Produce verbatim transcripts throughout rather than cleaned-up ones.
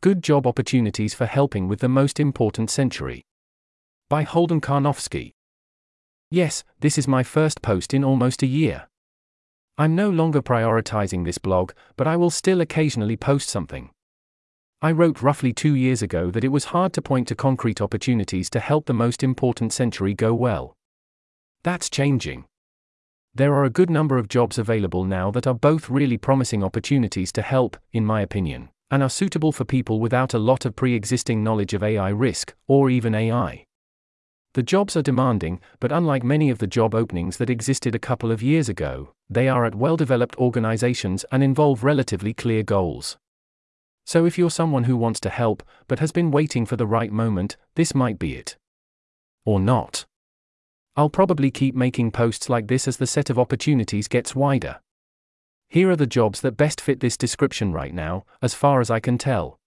Good Job Opportunities for Helping with the Most Important Century. By Holden Karnofsky. Yes, this is my first post in almost a year. I'm no longer prioritizing this blog, but I will still occasionally post something. I wrote roughly two years ago that it was hard to point to concrete opportunities to help the most important century go well. That's changing. There are a good number of jobs available now that are both really promising opportunities to help, in my opinion, and are suitable for people without a lot of pre-existing knowledge of A I risk, or even A I. The jobs are demanding, but unlike many of the job openings that existed a couple of years ago, they are at well-developed organizations and involve relatively clear goals. So if you're someone who wants to help, but has been waiting for the right moment, this might be it. Or not. I'll probably keep making posts like this as the set of opportunities gets wider. Here are the jobs that best fit this description right now, as far as I can tell.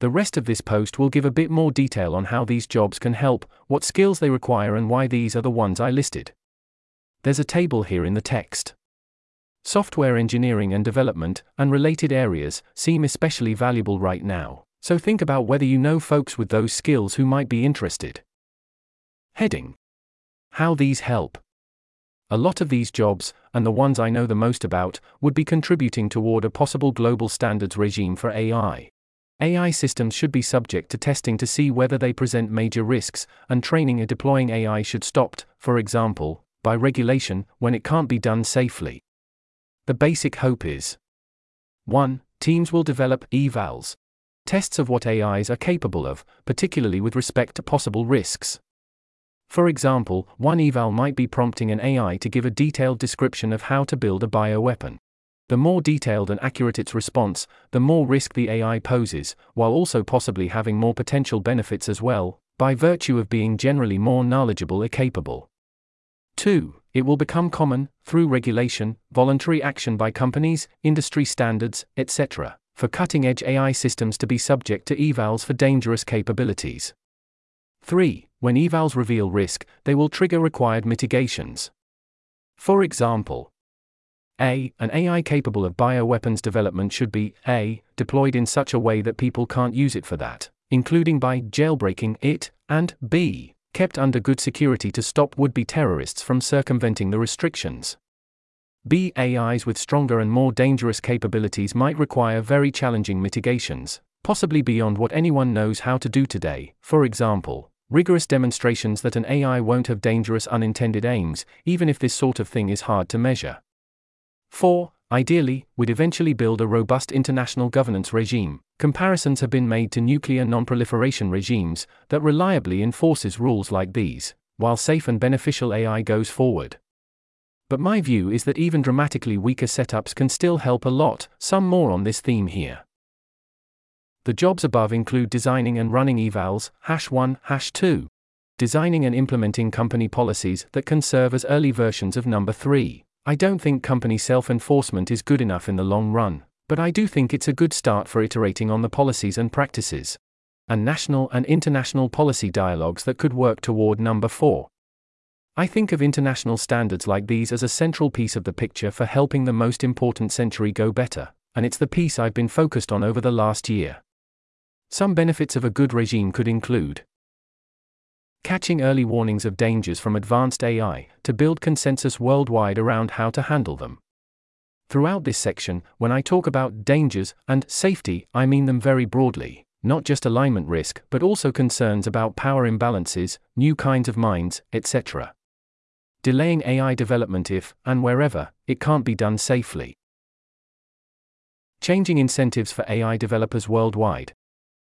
The rest of this post will give a bit more detail on how these jobs can help, what skills they require, and why these are the ones I listed. There's a table here in the text. Software engineering and development, and related areas, seem especially valuable right now, so think about whether you know folks with those skills who might be interested. Heading: How these help. A lot of these jobs, and the ones I know the most about, would be contributing toward a possible global standards regime for A I. A I systems should be subject to testing to see whether they present major risks, and training and deploying A I should be stopped, for example, by regulation, when it can't be done safely. The basic hope is: one Teams will develop evals. Tests of what A Is are capable of, particularly with respect to possible risks. For example, one eval might be prompting an A I to give a detailed description of how to build a bioweapon. The more detailed and accurate its response, the more risk the A I poses, while also possibly having more potential benefits as well, by virtue of being generally more knowledgeable or capable. two It will become common, through regulation, voluntary action by companies, industry standards, et cetera, for cutting-edge A I systems to be subject to evals for dangerous capabilities. three When evals reveal risk, they will trigger required mitigations. For example, A An A I capable of bioweapons development should be A Deployed in such a way that people can't use it for that, including by jailbreaking it, and B Kept under good security to stop would-be terrorists from circumventing the restrictions. B A Is with stronger and more dangerous capabilities might require very challenging mitigations, possibly beyond what anyone knows how to do today, for example, rigorous demonstrations that an A I won't have dangerous unintended aims, even if this sort of thing is hard to measure. four Ideally, we'd eventually build a robust international governance regime. Comparisons have been made to nuclear non-proliferation regimes that reliably enforces rules like these, while safe and beneficial A I goes forward. But my view is that even dramatically weaker setups can still help a lot. Some more on this theme here. The jobs above include designing and running evals, hash one, hash two. Designing and implementing company policies that can serve as early versions of number three. I don't think company self-enforcement is good enough in the long run, but I do think it's a good start for iterating on the policies and practices. And national and international policy dialogues that could work toward number four. I think of international standards like these as a central piece of the picture for helping the most important century go better, and it's the piece I've been focused on over the last year. Some benefits of a good regime could include catching early warnings of dangers from advanced A I to build consensus worldwide around how to handle them. Throughout this section, when I talk about dangers and safety, I mean them very broadly, not just alignment risk, but also concerns about power imbalances, new kinds of mines, et cetera. Delaying A I development if, and wherever, it can't be done safely. Changing incentives for A I developers worldwide.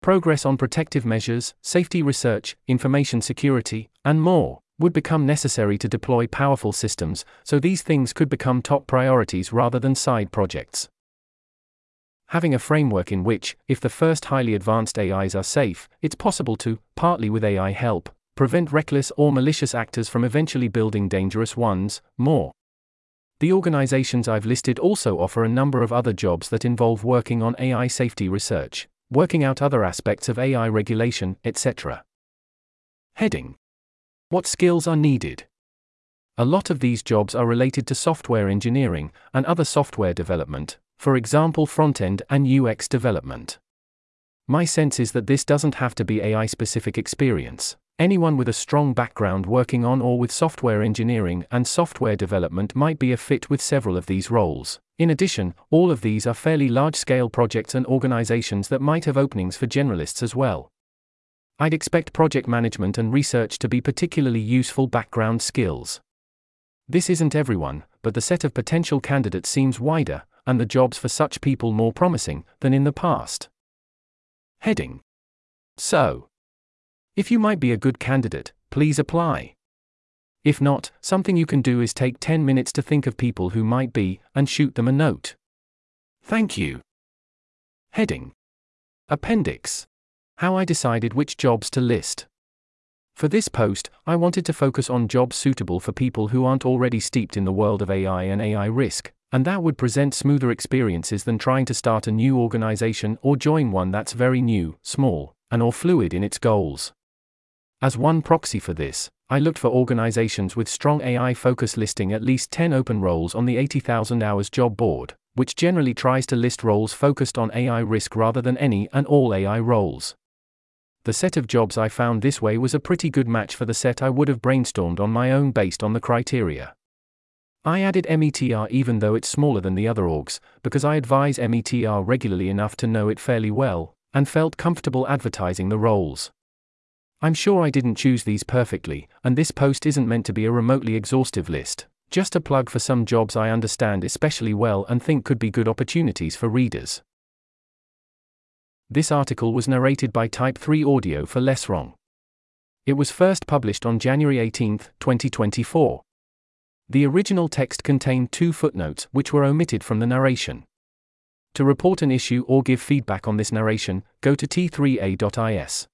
Progress on protective measures, safety research, information security, and more, would become necessary to deploy powerful systems, so these things could become top priorities rather than side projects. Having a framework in which, if the first highly advanced A Is are safe, it's possible to, partly with A I help, prevent reckless or malicious actors from eventually building dangerous ones, more. The organizations I've listed also offer a number of other jobs that involve working on A I safety research, working out other aspects of A I regulation, et cetera. Heading: What skills are needed? A lot of these jobs are related to software engineering and other software development, for example front-end and U X development. My sense is that this doesn't have to be A I-specific experience. Anyone with a strong background working on or with software engineering and software development might be a fit with several of these roles. In addition, all of these are fairly large-scale projects and organizations that might have openings for generalists as well. I'd expect project management and research to be particularly useful background skills. This isn't everyone, but the set of potential candidates seems wider, and the jobs for such people more promising, than in the past. Heading. So, if you might be a good candidate, please apply. If not, something you can do is take ten minutes to think of people who might be, and shoot them a note. Thank you. Heading. Appendix. How I decided which jobs to list. For this post, I wanted to focus on jobs suitable for people who aren't already steeped in the world of A I and A I risk, and that would present smoother experiences than trying to start a new organization or join one that's very new, small, and or fluid in its goals. As one proxy for this, I looked for organizations with strong A I focus, listing at least ten open roles on the eighty thousand hours job board, which generally tries to list roles focused on A I risk rather than any and all A I roles. The set of jobs I found this way was a pretty good match for the set I would have brainstormed on my own based on the criteria. I added M E T R even though it's smaller than the other orgs, because I advise M E T R regularly enough to know it fairly well, and felt comfortable advertising the roles. I'm sure I didn't choose these perfectly, and this post isn't meant to be a remotely exhaustive list, just a plug for some jobs I understand especially well and think could be good opportunities for readers. This article was narrated by Type three Audio for Less Wrong. It was first published on January eighteenth, twenty twenty-four. The original text contained two footnotes which were omitted from the narration. To report an issue or give feedback on this narration, go to T three A dot I S.